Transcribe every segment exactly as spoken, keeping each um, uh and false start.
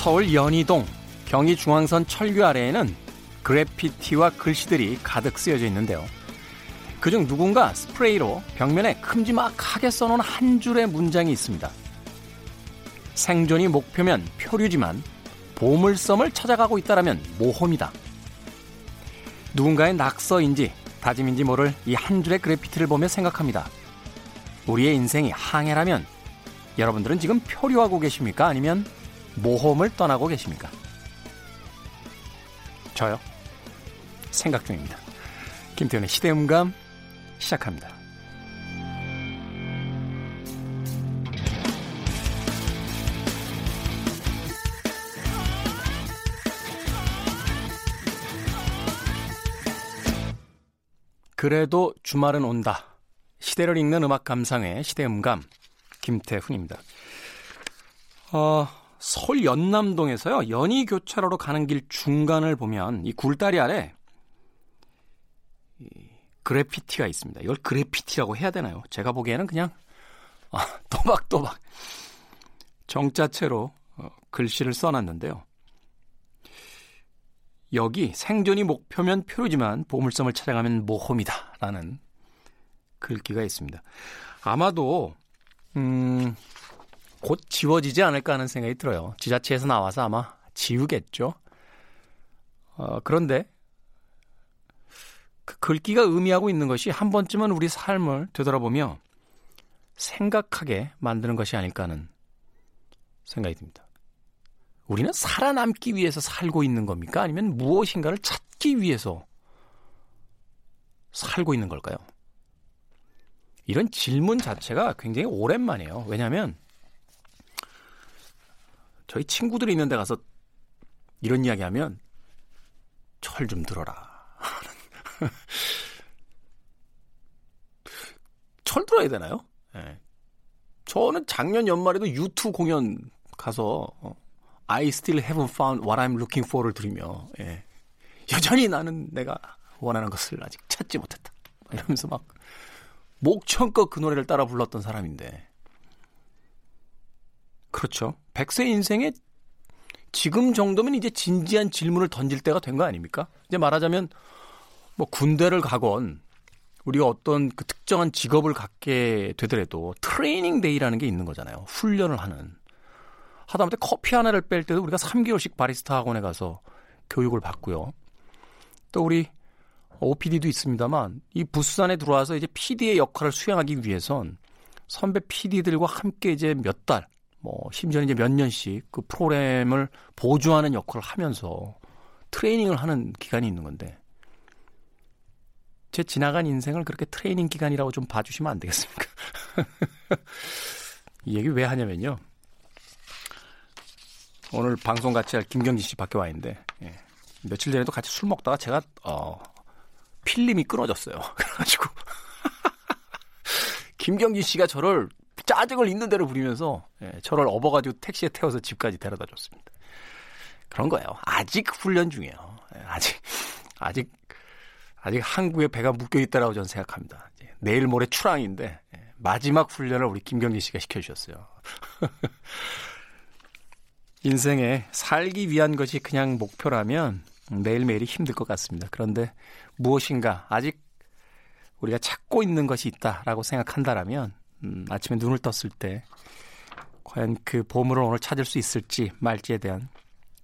서울 연희동 경의중앙선 철교 아래에는 그래피티와 글씨들이 가득 쓰여져 있는데요. 그중 누군가 스프레이로 벽면에 큼지막하게 써놓은 한 줄의 문장이 있습니다. 생존이 목표면 표류지만 보물섬을 찾아가고 있다라면 모험이다. 누군가의 낙서인지 다짐인지 모를 이 한 줄의 그래피티를 보며 생각합니다. 우리의 인생이 항해라면 여러분들은 지금 표류하고 계십니까? 아니면 모험을 떠나고 계십니까? 저요? 생각 중입니다. 김태훈의 시대음감 시작합니다. 그래도 주말은 온다. 시대를 읽는 음악 감상회 시대음감 김태훈입니다. 어, 서울 연남동에서요. 연희 교차로로 가는 길 중간을 보면 이 굴다리 아래 이 그래피티가 있습니다. 이걸 그래피티라고 해야 되나요? 제가 보기에는 그냥 아, 또박또박 정자체로 어, 글씨를 써놨는데요. 여기 생존이 목표면 표류지만 보물섬을 찾아가면 모험이다 라는 글귀가 있습니다. 아마도 음, 곧 지워지지 않을까 하는 생각이 들어요. 지자체에서 나와서 아마 지우겠죠. 어, 그런데 그 글귀가 의미하고 있는 것이 한 번쯤은 우리 삶을 되돌아보며 생각하게 만드는 것이 아닐까 하는 생각이 듭니다. 우리는 살아남기 위해서 살고 있는 겁니까? 아니면 무엇인가를 찾기 위해서 살고 있는 걸까요? 이런 질문 자체가 굉장히 오랜만이에요. 왜냐하면 저희 친구들이 있는 데 가서 이런 이야기하면 철 좀 들어라. 철 들어야 되나요? 네. 저는 작년 연말에도 유투 공연 가서 I still haven't found what I'm looking for를 들으며 예. 여전히 나는 내가 원하는 것을 아직 찾지 못했다 이러면서 막 목청껏 그 노래를 따라 불렀던 사람인데 그렇죠. 백세 인생에 지금 정도면 이제 진지한 질문을 던질 때가 된 거 아닙니까? 이제 말하자면 뭐 군대를 가건 우리가 어떤 그 특정한 직업을 갖게 되더라도 트레이닝 데이라는 게 있는 거잖아요. 훈련을 하는. 하다못해 커피 하나를 뺄 때도 우리가 삼 개월씩 바리스타 학원에 가서 교육을 받고요. 또 우리 오피디도 있습니다만 이 부산에 들어와서 이제 피디의 역할을 수행하기 위해선 선배 피디들과 함께 이제 몇 달, 뭐 심지어는 이제 몇 년씩 그 프로그램을 보조하는 역할을 하면서 트레이닝을 하는 기간이 있는 건데 제 지나간 인생을 그렇게 트레이닝 기간이라고 좀 봐주시면 안 되겠습니까? 이 얘기 왜 하냐면요. 오늘 방송 같이 할 김경진 씨 밖에 와 있는데 예. 며칠 전에도 같이 술 먹다가 제가 어, 필름이 끊어졌어요. 그래가지고 김경진 씨가 저를 짜증을 있는 대로 부리면서 예, 저를 업어가지고 택시에 태워서 집까지 데려다 줬습니다. 그런 거예요. 아직 훈련 중이에요. 예, 아직 아직 아직 항구에 배가 묶여 있다라고 저는 생각합니다. 예, 내일 모레 출항인데 예, 마지막 훈련을 우리 김경진 씨가 시켜주셨어요. 인생에 살기 위한 것이 그냥 목표라면 매일매일이 힘들 것 같습니다. 그런데 무엇인가 아직 우리가 찾고 있는 것이 있다라고 생각한다라면 음, 아침에 눈을 떴을 때 과연 그 보물을 오늘 찾을 수 있을지 말지에 대한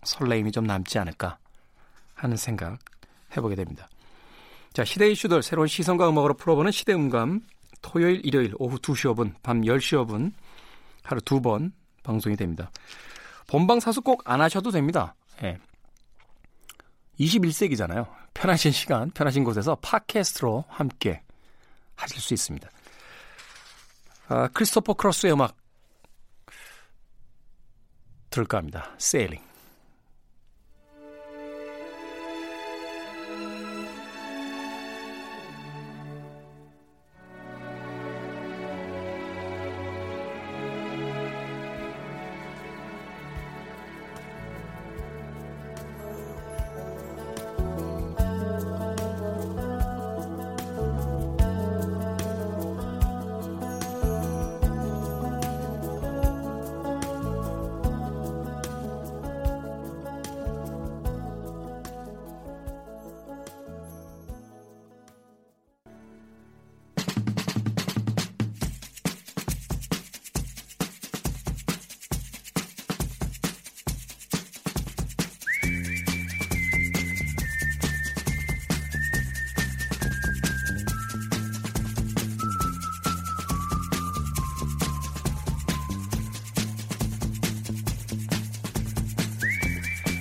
설레임이 좀 남지 않을까 하는 생각 해보게 됩니다. 자, 시대 이슈들 새로운 시선과 음악으로 풀어보는 시대음감 토요일, 일요일 오후 두 시 오 분, 밤 열 시 오 분 하루 두 번 방송이 됩니다. 본방 사수 꼭 안 하셔도 됩니다. 예. 이십일 세기잖아요. 편하신 시간, 편하신 곳에서 팟캐스트로 함께 하실 수 있습니다. 아, 크리스토퍼 크로스의 음악 들을까 합니다. 세일링.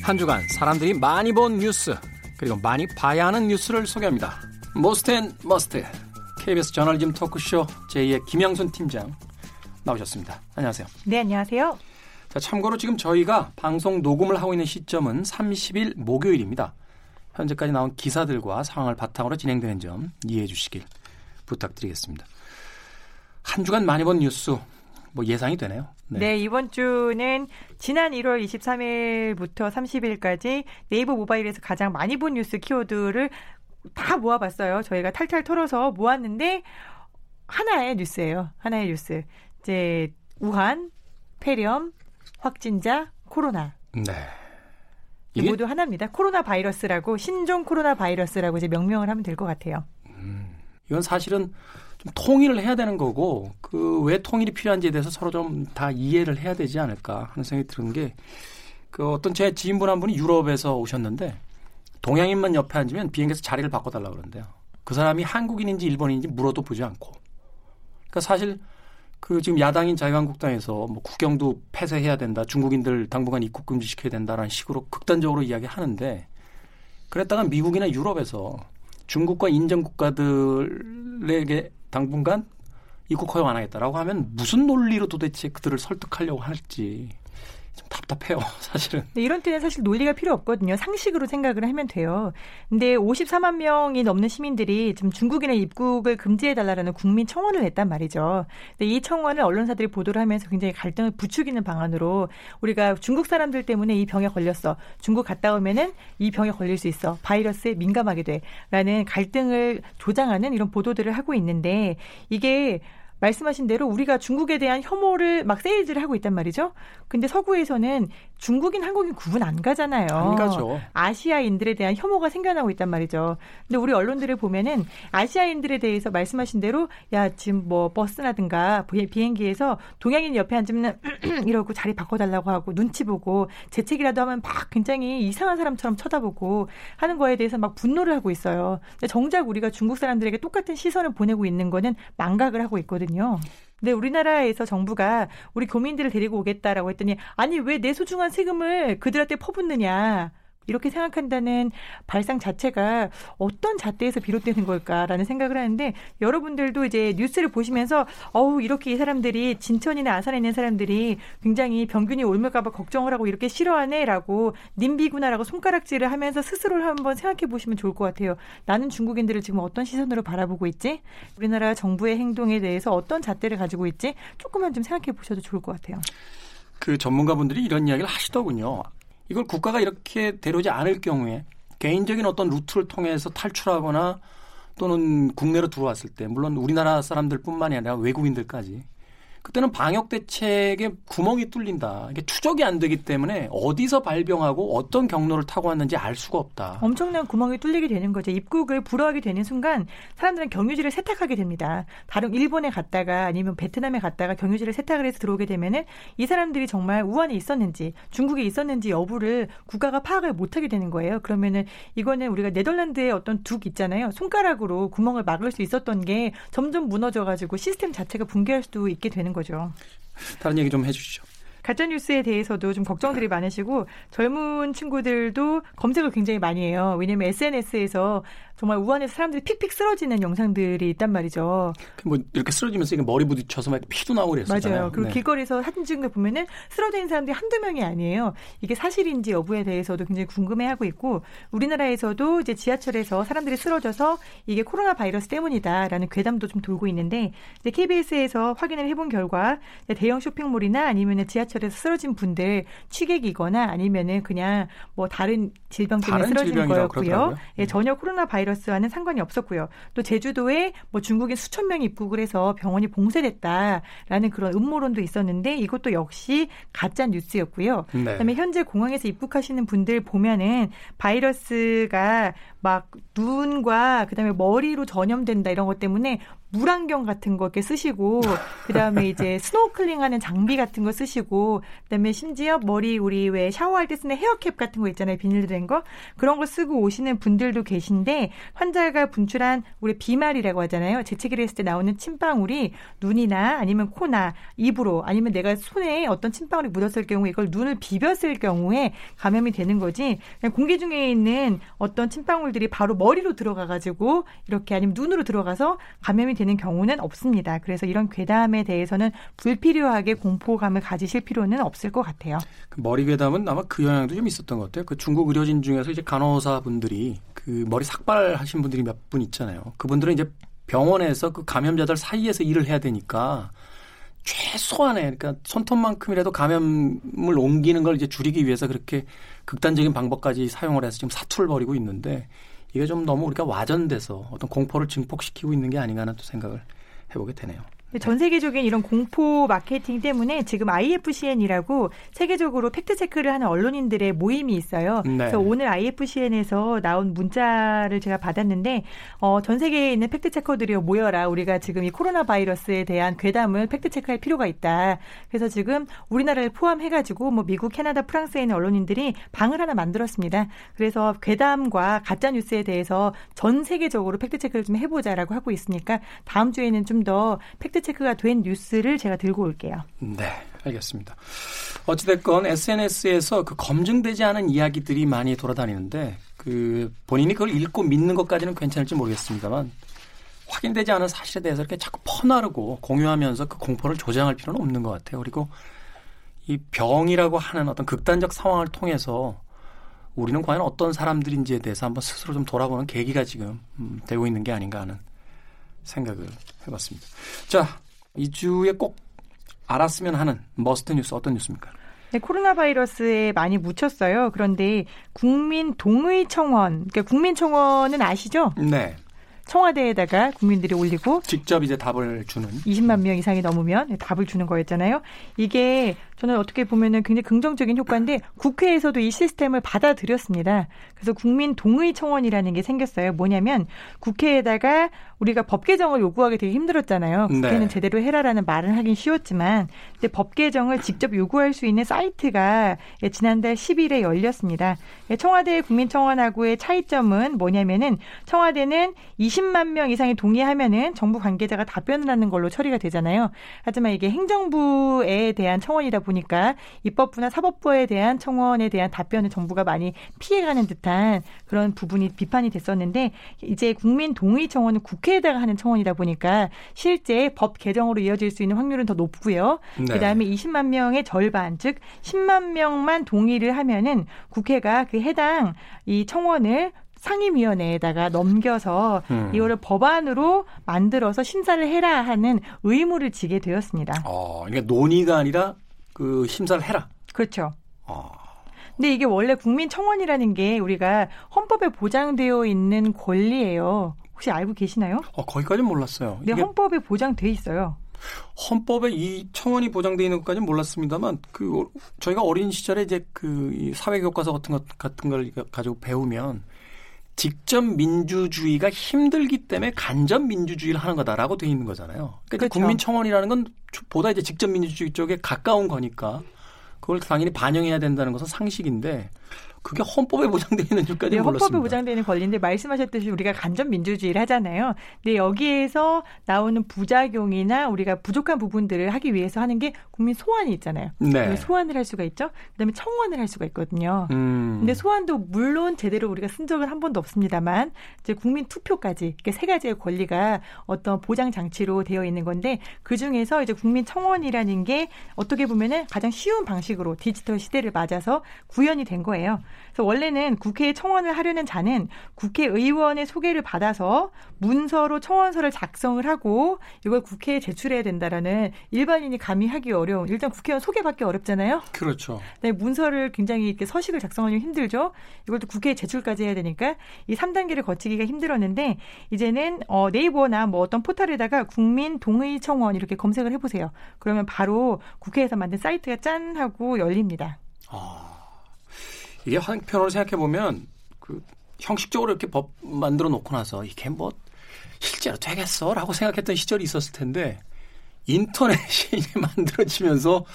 한 주간 사람들이 많이 본 뉴스, 그리고 많이 봐야 하는 뉴스를 소개합니다. 모스트 앤 머스트, 케이비에스 저널리즘 토크쇼 제이의 김양순 팀장 나오셨습니다. 안녕하세요. 네, 안녕하세요. 자, 참고로 지금 저희가 방송 녹음을 하고 있는 시점은 삼십일 목요일입니다. 현재까지 나온 기사들과 상황을 바탕으로 진행되는 점 이해해 주시길 부탁드리겠습니다. 한 주간 많이 본 뉴스, 뭐 예상이 되네요. 네. 네, 이번 주는 지난 일월 이십삼일부터 삼십일까지 네이버 모바일에서 가장 많이 본 뉴스 키워드를 다 모아봤어요. 저희가 탈탈 털어서 모았는데 하나의 뉴스예요. 하나의 뉴스. 이제 우한, 폐렴, 확진자, 코로나. 네. 이게 모두 하나입니다. 코로나 바이러스라고, 신종 코로나 바이러스라고 이제 명명을 하면 될 것 같아요. 음, 이건 사실은 좀 통일을 해야 되는 거고, 그 왜 통일이 필요한지에 대해서 서로 좀 다 이해를 해야 되지 않을까 하는 생각이 드는 게, 그 어떤 제 지인분 한 분이 유럽에서 오셨는데 동양인만 옆에 앉으면 비행기에서 자리를 바꿔달라고 그러는데요. 그 사람이 한국인인지 일본인인지 물어도 보지 않고. 그러니까 사실 그 지금 야당인 자유한국당에서 뭐 국경도 폐쇄해야 된다, 중국인들 당분간 입국 금지시켜야 된다라는 식으로 극단적으로 이야기하는데, 그랬다가 미국이나 유럽에서 중국과 인정국가들에게 당분간 입국 허용 안 하겠다라고 하면 무슨 논리로 도대체 그들을 설득하려고 할지 좀 답답해요, 사실은. 네, 이런 때는 사실 논리가 필요 없거든요. 상식으로 생각을 하면 돼요. 근데 오십사만 명이 넘는 시민들이 지금 중국인의 입국을 금지해달라는 국민 청원을 냈단 말이죠. 근데 이 청원을 언론사들이 보도를 하면서 굉장히 갈등을 부추기는 방안으로, 우리가 중국 사람들 때문에 이 병에 걸렸어, 중국 갔다 오면은 이 병에 걸릴 수 있어, 바이러스에 민감하게 돼, 라는 갈등을 조장하는 이런 보도들을 하고 있는데, 이게 말씀하신 대로 우리가 중국에 대한 혐오를 막 세일즈를 하고 있단 말이죠. 근데 서구에서는 중국인, 한국인 구분 안 가잖아요. 안 가죠. 아시아인들에 대한 혐오가 생겨나고 있단 말이죠. 근데 우리 언론들을 보면은 아시아인들에 대해서 말씀하신 대로, 야, 지금 뭐 버스라든가 비행기에서 동양인 옆에 앉으면 이러고 자리 바꿔달라고 하고, 눈치 보고, 재채기라도 하면 막 굉장히 이상한 사람처럼 쳐다보고 하는 거에 대해서 막 분노를 하고 있어요. 근데 정작 우리가 중국 사람들에게 똑같은 시선을 보내고 있는 거는 망각을 하고 있거든요. 근데 우리나라에서 정부가 우리 교민들을 데리고 오겠다라고 했더니, 아니 왜 내 소중한 세금을 그들한테 퍼붓느냐, 이렇게 생각한다는 발상 자체가 어떤 잣대에서 비롯되는 걸까라는 생각을 하는데, 여러분들도 이제 뉴스를 보시면서 어우 이렇게 이 사람들이, 진천이나 아산에 있는 사람들이 굉장히 병균이 옮을까 봐 걱정을 하고 이렇게 싫어하네라고, 님비구나라고 손가락질을 하면서 스스로를 한번 생각해 보시면 좋을 것 같아요. 나는 중국인들을 지금 어떤 시선으로 바라보고 있지? 우리나라 정부의 행동에 대해서 어떤 잣대를 가지고 있지? 조금만 좀 생각해 보셔도 좋을 것 같아요. 그 전문가분들이 이런 이야기를 하시더군요. 이걸 국가가 이렇게 데려오지 않을 경우에 개인적인 어떤 루트를 통해서 탈출하거나 또는 국내로 들어왔을 때, 물론 우리나라 사람들뿐만이 아니라 외국인들까지, 그때는 방역 대책에 구멍이 뚫린다. 이게 추적이 안 되기 때문에 어디서 발병하고 어떤 경로를 타고 왔는지 알 수가 없다. 엄청난 구멍이 뚫리게 되는 거죠. 입국을 불허하게 되는 순간 사람들은 경유지를 세탁하게 됩니다. 다른 일본에 갔다가 아니면 베트남에 갔다가 경유지를 세탁을 해서 들어오게 되면은 이 사람들이 정말 우한에 있었는지 중국에 있었는지 여부를 국가가 파악을 못하게 되는 거예요. 그러면은 이거는 우리가 네덜란드의 어떤 둑 있잖아요. 손가락으로 구멍을 막을 수 있었던 게 점점 무너져가지고 시스템 자체가 붕괴할 수도 있게 되는 거죠. 다른 얘기 좀 해주시죠. 가짜뉴스에 대해서도 좀 걱정들이 많으시고, 젊은 친구들도 검색을 굉장히 많이 해요. 왜냐하면 에스엔에스에서 정말 우한에서 사람들이 픽픽 쓰러지는 영상들이 있단 말이죠. 뭐 이렇게 쓰러지면서 머리 부딪혀서 막 피도 나오고 그랬었잖아요. 맞아요. 그리고 네. 길거리에서 사진 찍은 거 보면은 쓰러지는 사람들이 한두 명이 아니에요. 이게 사실인지 여부에 대해서도 굉장히 궁금해하고 있고, 우리나라에서도 이제 지하철에서 사람들이 쓰러져서 이게 코로나 바이러스 때문이다라는 괴담도 좀 돌고 있는데, 이제 케이비에스에서 확인을 해본 결과 대형 쇼핑몰이나 아니면 지하철에서 쓰러진 분들 취객이거나 아니면은 그냥 뭐 다른 질병 때문에 다른 쓰러진 거였고요. 예, 전혀 코로나 바이러스 바이러스와는 상관이 없었고요. 또 제주도에 뭐 중국인 수천 명이 입국을 해서 병원이 봉쇄됐다라는 그런 음모론도 있었는데, 이것도 역시 가짜 뉴스였고요. 네. 그다음에 현재 공항에서 입국하시는 분들 보면은 바이러스가 막 눈과 그다음에 머리로 전염된다, 이런 것 때문에 물안경 같은 거 이렇게 쓰시고, 그 다음에 이제 스노클링 하는 장비 같은 거 쓰시고, 그 다음에 심지어 머리, 우리 왜 샤워할 때 쓰는 헤어캡 같은 거 있잖아요. 비닐로 된 거. 그런 거 쓰고 오시는 분들도 계신데, 환자가 분출한 우리 비말이라고 하잖아요. 재채기를 했을 때 나오는 침방울이 눈이나 아니면 코나 입으로 아니면 내가 손에 어떤 침방울이 묻었을 경우에 이걸 눈을 비볐을 경우에 감염이 되는 거지, 그냥 공기 중에 있는 어떤 침방울들이 바로 머리로 들어가가지고 이렇게 아니면 눈으로 들어가서 감염이 되는 경우는 없습니다. 그래서 이런 괴담에 대해서는 불필요하게 공포감을 가지실 필요는 없을 것 같아요. 그 머리 괴담은 아마 그 영향도 좀 있었던 것 같아요. 그 중국 의료진 중에서 이제 간호사분들이 그 머리 삭발하신 분들이 몇 분 있잖아요. 그분들은 이제 병원에서 그 감염자들 사이에서 일을 해야 되니까 최소한의, 그러니까 손톱만큼이라도 감염을 옮기는 걸 이제 줄이기 위해서 그렇게 극단적인 방법까지 사용을 해서 지금 사투를 벌이고 있는데, 이게 좀 너무 우리가 와전돼서 어떤 공포를 증폭시키고 있는 게 아닌가 하는 또 생각을 해보게 되네요. 전 세계적인 이런 공포 마케팅 때문에 지금 아이에프씨엔이라고 세계적으로 팩트체크를 하는 언론인들의 모임이 있어요. 네. 그래서 오늘 아이에프씨엔에서 나온 문자를 제가 받았는데, 어, 전 세계에 있는 팩트체커들이여 모여라. 우리가 지금 이 코로나 바이러스에 대한 괴담을 팩트체크할 필요가 있다. 그래서 지금 우리나라를 포함해가지고 뭐 미국, 캐나다, 프랑스에 있는 언론인들이 방을 하나 만들었습니다. 그래서 괴담과 가짜뉴스에 대해서 전 세계적으로 팩트체크를 좀 해보자라고 하고 있으니까 다음 주에는 좀 더 팩트 체크가 된 뉴스를 제가 들고 올게요. 네, 알겠습니다. 어찌됐건 에스엔에스에서 그 검증되지 않은 이야기들이 많이 돌아다니는데, 그 본인이 그걸 읽고 믿는 것까지는 괜찮을지 모르겠습니다만, 확인되지 않은 사실에 대해서 이렇게 자꾸 퍼나르고 공유하면서 그 공포를 조장할 필요는 없는 것 같아요. 그리고 이 병이라고 하는 어떤 극단적 상황을 통해서 우리는 과연 어떤 사람들인지에 대해서 한번 스스로 좀 돌아보는 계기가 지금 음, 되고 있는 게 아닌가 하는 생각을 해봤습니다. 자, 이 주에 꼭 알았으면 하는 머스트 뉴스, 어떤 뉴스입니까? 네, 코로나 바이러스에 많이 묻혔어요. 그런데 국민 동의 청원, 그러니까 국민 청원은 아시죠? 네. 청와대에다가 국민들이 올리고 직접 이제 답을 주는, 이십만 명 이상이 넘으면 답을 주는 거였잖아요. 이게 저는 어떻게 보면은 굉장히 긍정적인 효과인데, 국회에서도 이 시스템을 받아들였습니다. 그래서 국민 동의 청원이라는 게 생겼어요. 뭐냐면 국회에다가 우리가 법 개정을 요구하기 되게 힘들었잖아요. 국회는 네. 제대로 해라라는 말은 하긴 쉬웠지만, 근데 법 개정을 직접 요구할 수 있는 사이트가 지난달 십일에 열렸습니다. 청와대 국민 청원하고의 차이점은 뭐냐면은, 청와대는 이십만 명 이상이 동의하면은 정부 관계자가 답변을 하는 걸로 처리가 되잖아요. 하지만 이게 행정부에 대한 청원이다 보니까 입법부나 사법부에 대한 청원에 대한 답변을 정부가 많이 피해가는 듯한 그런 부분이 비판이 됐었는데, 이제 국민 동의 청원은 국회에다가 하는 청원이다 보니까 실제 법 개정으로 이어질 수 있는 확률은 더 높고요. 네. 그다음에 이십만 명의 절반, 즉 십만 명만 동의를 하면은 국회가 그 해당 이 청원을 상임위원회에다가 넘겨서 음. 이거를 법안으로 만들어서 심사를 해라 하는 의무를 지게 되었습니다. 어, 그러니까 논의가 아니라 그 심사를 해라. 그렇죠. 어. 근데 이게 원래 국민 청원이라는 게 우리가 헌법에 보장되어 있는 권리예요. 혹시 알고 계시나요? 어, 거기까지는 몰랐어요. 네, 이게 헌법에 보장돼 있어요. 헌법에 이 청원이 보장되어 있는 것까지는 몰랐습니다만, 그 저희가 어린 시절에 이제 그 사회 교과서 같은 것 같은 걸 가지고 배우면, 직접 민주주의가 힘들기 때문에 간접 민주주의를 하는 거다라고 돼 있는 거잖아요. 그러니까 그렇죠. 국민청원이라는 건 보다 이제 직접 민주주의 쪽에 가까운 거니까 그걸 당연히 반영해야 된다는 것은 상식인데, 그게 헌법에 보장되어 있는 줄까지 네, 몰랐습니다. 헌법에 보장되어 있는 권리인데, 말씀하셨듯이 우리가 간접 민주주의를 하잖아요. 근데 여기에서 나오는 부작용이나 우리가 부족한 부분들을 하기 위해서 하는 게 국민 소환이 있잖아요. 네. 소환을 할 수가 있죠. 그다음에 청원을 할 수가 있거든요. 음. 근데 소환도 물론 제대로 우리가 쓴 적은 한 번도 없습니다만, 이제 국민 투표까지, 이렇게 세 가지의 권리가 어떤 보장 장치로 되어 있는 건데, 그 중에서 이제 국민 청원이라는 게 어떻게 보면은 가장 쉬운 방식으로 디지털 시대를 맞아서 구현이 된 거예요. 그래서 원래는 국회에 청원을 하려는 자는 국회의원의 소개를 받아서 문서로 청원서를 작성을 하고 이걸 국회에 제출해야 된다라는, 일반인이 감히 하기 어려운, 일단 국회의원 소개받기 어렵잖아요. 그렇죠. 네, 문서를 굉장히 이렇게 서식을 작성하기 힘들죠. 이걸 또 국회에 제출까지 해야 되니까 이 삼 단계를 거치기가 힘들었는데, 이제는 어, 네이버나 뭐 어떤 포털에다가 국민 동의 청원 이렇게 검색을 해보세요. 그러면 바로 국회에서 만든 사이트가 짠 하고 열립니다. 아. 이게 한편으로 생각해보면 그 형식적으로 이렇게 법 만들어 놓고 나서 이게 뭐 실제로 되겠어? 라고 생각했던 시절이 있었을 텐데 인터넷이 만들어지면서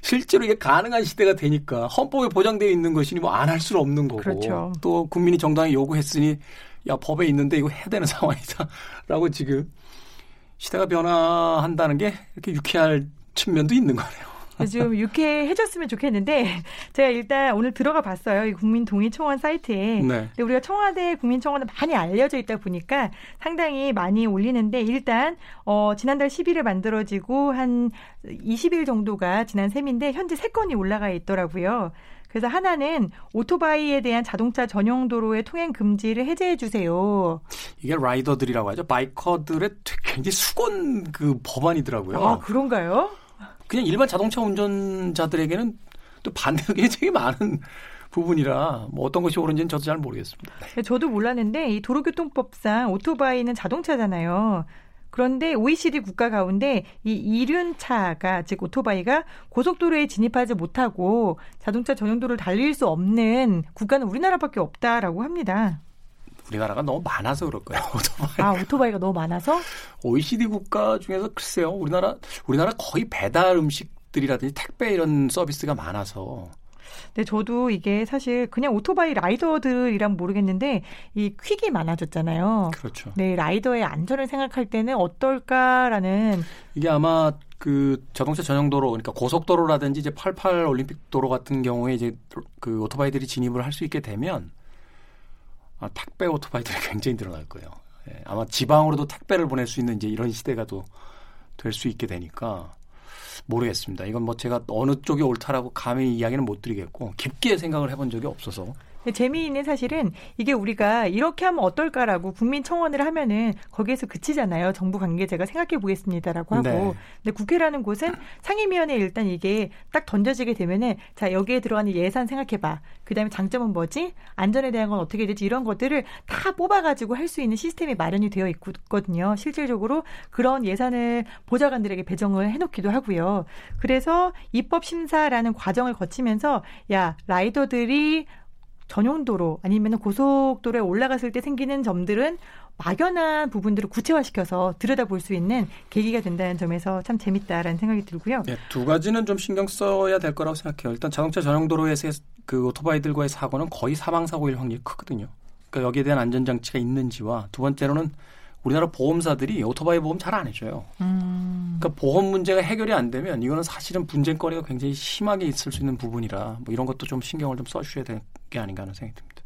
실제로 이게 가능한 시대가 되니까 헌법에 보장되어 있는 것이니 뭐 안 할 수는 없는 거고 그렇죠. 또 국민이 정당히 요구했으니 야 법에 있는데 이거 해야 되는 상황이다 라고 지금 시대가 변화한다는 게 이렇게 유쾌할 측면도 있는 거네요. 좀 유쾌해졌으면 좋겠는데 제가 일단 오늘 들어가 봤어요. 이 국민동의청원 사이트에. 네. 근데 우리가 청와대 국민청원은 많이 알려져 있다 보니까 상당히 많이 올리는데 일단 어, 지난달 십일 일에 만들어지고 한 이십 일 정도가 지난 셈인데 현재 세 건이 올라가 있더라고요. 그래서 하나는 오토바이에 대한 자동차 전용 도로의 통행 금지를 해제해 주세요. 이게 라이더들이라고 하죠. 바이커들의 굉장히 수건 그 법안이더라고요. 아 그런가요? 그냥 일반 자동차 운전자들에게는 또 반대로 굉장히 많은 부분이라 뭐 어떤 것이 옳은지는 저도 잘 모르겠습니다. 저도 몰랐는데 이 도로교통법상 오토바이는 자동차잖아요. 그런데 오이시디 국가 가운데 이 이륜차가 즉 오토바이가 고속도로에 진입하지 못하고 자동차 전용도로를 달릴 수 없는 국가는 우리나라밖에 없다라고 합니다. 우리나라가 너무 많아서 그럴 거예요. 오토바이가. 아, 오토바이가 너무 많아서? 오이시디 국가 중에서 글쎄요. 우리나라 우리나라 거의 배달 음식들이라든지 택배 이런 서비스가 많아서. 네, 저도 이게 사실 그냥 오토바이 라이더들이란 모르겠는데 이 퀵이 많아졌잖아요. 그렇죠. 네, 라이더의 안전을 생각할 때는 어떨까라는. 이게 아마 그 자동차 전용도로, 그러니까 고속도로라든지 이제 팔십팔 올림픽 도로 같은 경우에 이제 그 오토바이들이 진입을 할 수 있게 되면. 아, 택배 오토바이들이 굉장히 늘어날 거예요. 예, 아마 지방으로도 택배를 보낼 수 있는 이제 이런 시대가 또 될 수 있게 되니까 모르겠습니다. 이건 뭐 제가 어느 쪽이 옳다라고 감히 이야기는 못 드리겠고 깊게 생각을 해본 적이 없어서. 재미있는 사실은 이게 우리가 이렇게 하면 어떨까라고 국민청원을 하면은 거기에서 그치잖아요. 정부 관계자가 생각해 보겠습니다라고 하고. 네. 근데 국회라는 곳은 상임위원회에 일단 이게 딱 던져지게 되면은 자, 여기에 들어가는 예산 생각해봐. 그 다음에 장점은 뭐지? 안전에 대한 건 어떻게 되지? 이런 것들을 다 뽑아가지고 할 수 있는 시스템이 마련이 되어 있거든요. 실질적으로 그런 예산을 보좌관들에게 배정을 해놓기도 하고요. 그래서 입법심사라는 과정을 거치면서 야, 라이더들이 전용도로 아니면 고속도로에 올라갔을 때 생기는 점들은 막연한 부분들을 구체화시켜서 들여다볼 수 있는 계기가 된다는 점에서 참 재밌다라는 생각이 들고요. 네, 두 가지는 좀 신경 써야 될 거라고 생각해요. 일단 자동차 전용도로에서의 그 오토바이들과의 사고는 거의 사망사고일 확률이 크거든요. 그러니까 여기에 대한 안전장치가 있는지와 두 번째로는 우리나라 보험사들이 오토바이 보험 잘 안 해줘요. 음. 그러니까 보험 문제가 해결이 안 되면 이거는 사실은 분쟁거리가 굉장히 심하게 있을 수 있는 부분이라 뭐 이런 것도 좀 신경을 좀 써주셔야 될 게 아닌가 하는 생각이 듭니다.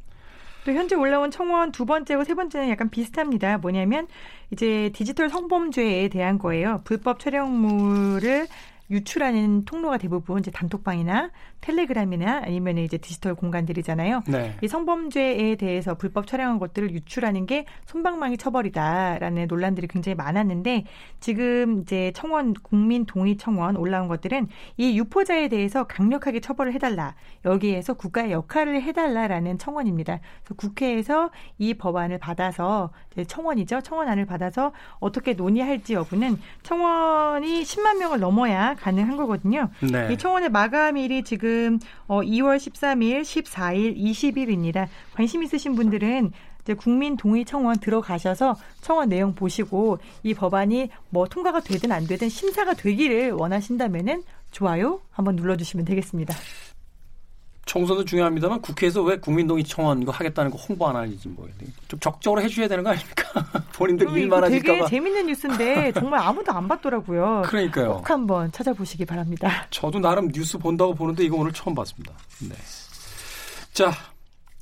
또 현재 올라온 청원 두 번째고 세 번째는 약간 비슷합니다. 뭐냐면 이제 디지털 성범죄에 대한 거예요. 불법 촬영물을 유출하는 통로가 대부분 이제 단톡방이나 텔레그램이나 아니면 이제 디지털 공간들이잖아요. 네. 이 성범죄에 대해서 불법 촬영한 것들을 유출하는 게 솜방망이 처벌이다라는 논란들이 굉장히 많았는데 지금 이제 청원 국민 동의 청원 올라온 것들은 이 유포자에 대해서 강력하게 처벌을 해달라. 여기에서 국가의 역할을 해달라라는 청원입니다. 그래서 국회에서 이 법안을 받아서 이제 청원이죠. 청원안을 받아서 어떻게 논의할지 여부는 청원이 십만 명을 넘어야 가능한 거거든요. 네. 이 청원의 마감일이 지금 이월 십삼일, 십사일, 이십일입니다. 관심 있으신 분들은 이제 국민 동의 청원 들어가셔서 청원 내용 보시고 이 법안이 뭐 통과가 되든 안 되든 심사가 되기를 원하신다면은 좋아요 한번 눌러주시면 되겠습니다. 총선도 중요합니다만 국회에서 왜 국민 동의 청원 이거 하겠다는 거 홍보 안 하는지 모르겠네요. 좀 적극적으로 해주셔야 되는 거 아닙니까? 본인들 일 많아질까 봐. 되게 재밌는 뉴스인데 정말 아무도 안 봤더라고요. 그러니까요. 꼭 한번 찾아보시기 바랍니다. 저도 나름 뉴스 본다고 보는데 이거 오늘 처음 봤습니다. 네. 자,